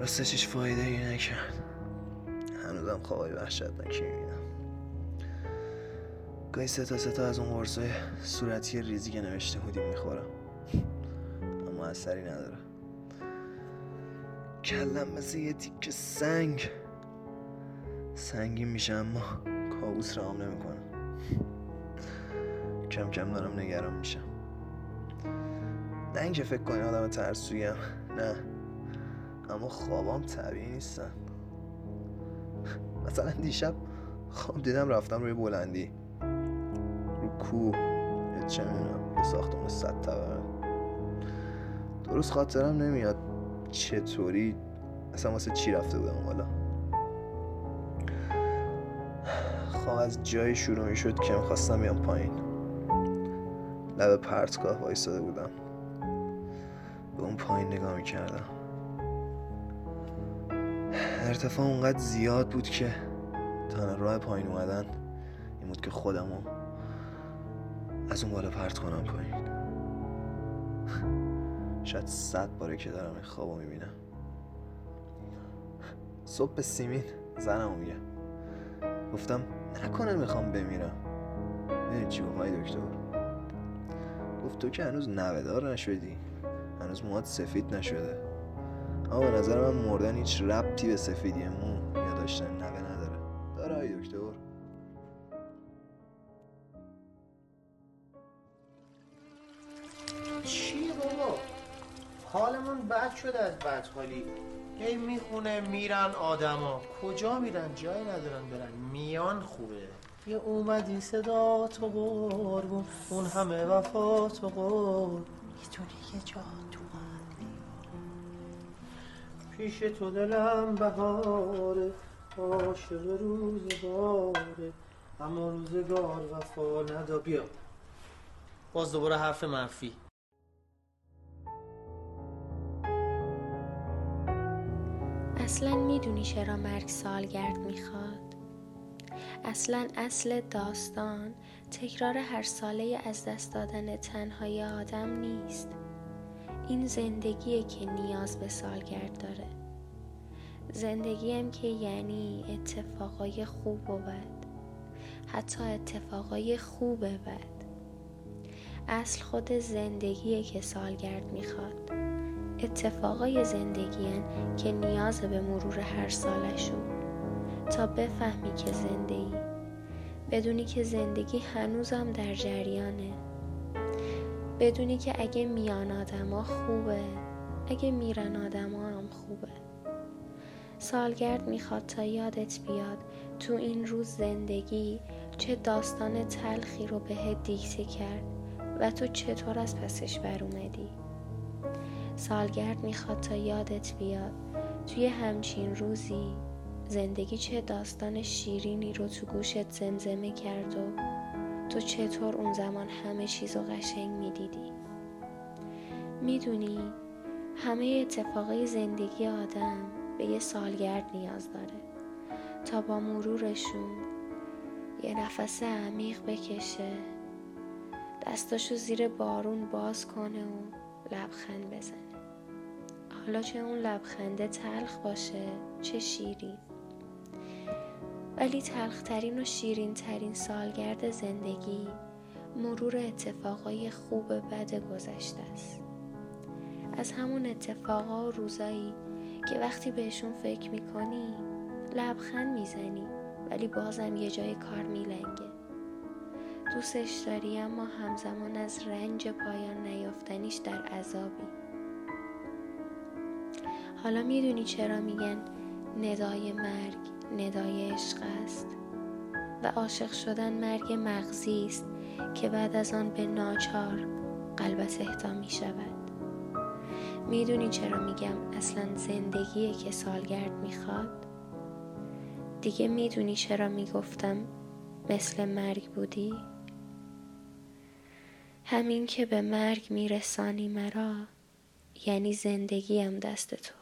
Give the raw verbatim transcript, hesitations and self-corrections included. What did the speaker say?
راستش هیچ فایده ای نکرد. هنوزم خوابای وحشتناکی میبینم. گاهی سه تا سه تا از اون قرصای صورتی ریزی که نوشته بودیم میخورم، اما اثری نداره. کلم مثل یه تیکه سنگ سنگین میشه، اما کابوس رام نمی کنم. کم کم دارم نگران میشم. نه اینکه فکر کنی آدم ترسویم، نه، اما خوابام طبیعی نیستن. مثلا دیشب خواب دیدم رفتم روی بلندی، رو کوه، یه چه میدونم، یه ساختمون صد طبقه. درست خاطرم نمیاد چطوری، اصلا واسه چی رفته بودم حالا. خواب از جایی شروع میشد که میخواستم بیام پایین. لب پرتگاه وایساده بودم، به اون پایین نگاه میکردم. ارتفاع اونقدر زیاد بود که تنها راه پایین اومدن این بود که خودمو از اون بالا پرت کنم پایین. شاید صد باره که دارم این خوابو میبینم. صبح به سیمین زنمو میگم، گفتم نکنه میخوام بمیرم. ببین چی گفت دکتر. گفت تو که هنوز نوه‌دار نشدی، هنوز موهات سفید نشده. اما به نظر من مردن هیچ ربطی به سفیدی مو یا داشتن نوه نداره. داره آی دکتر. چیه بابا؟ حالمون بد شده از بدحالی. هی میخونه میرن آدما. کجا میرن؟ جایی ندارن برن. میان خوبه. یه اومدی صدا تو قربون، اون همه وفا تو قربون. میتونی یه جا تو پیش تو دلم بهاره، عاشق روزگاره، اما روزگار وفا ندا. بیا باز دوباره حرف منفی. اصلا میدونی چرا مرگ سالگرد میخواد؟ اصلا اصل داستان تکرار هر ساله از دست دادن تنهای آدم نیست. این زندگیه که نیاز به سالگرد داره. زندگیم که یعنی اتفاقای خوب و بد، حتی اتفاقای خوب بد. اصل خود زندگیه که سالگرد میخواد. اتفاقای زندگیان که نیاز به مرور هر سالشون تا بفهمی که زندگی، بدونی که زندگی هنوزم در جریانه. بدونی که اگه میان آدم ها خوبه، اگه میرن آدم ها هم خوبه. سالگرد میخواد تا یادت بیاد تو این روز زندگی چه داستان تلخی رو بهت دیکته کرد و تو چطور از پسش بر اومدی. سالگرد میخواد تا یادت بیاد توی همچین روزی زندگی چه داستان شیرینی رو تو گوشت زمزمه کرد و تو چطور اون زمان همه چیزو قشنگ میدیدی. میدونی همه اتفاقای زندگی آدم به یه سالگرد نیاز داره تا با مرورشون یه نفس عمیق بکشه، دستاشو زیر بارون باز کنه و لبخند بزنه. حالا چه اون لبخنده تلخ باشه چه شیرین، ولی تلخترین و شیرین ترین سالگرد زندگی مرور اتفاقای خوب بد گذشته است. از همون اتفاقا و روزایی که وقتی بهشون فکر میکنی لبخند میزنی ولی بازم یه جای کار میلنگه. دوستش داری اما همزمان از رنج پایان نیافتنیش در عذابی. حالا میدونی چرا میگن ندای مرگ ندای عشق است و عاشق شدن مرگ مغزی است که بعد از آن به ناچار قلبت اهدا می شود. میدونی چرا میگم اصلا زندگیه که سالگرد میخواد؟ دیگه میدونی چرا میگفتم مثل مرگ بودی؟ همین که به مرگ میرسانی مرا یعنی زندگیم دست تو.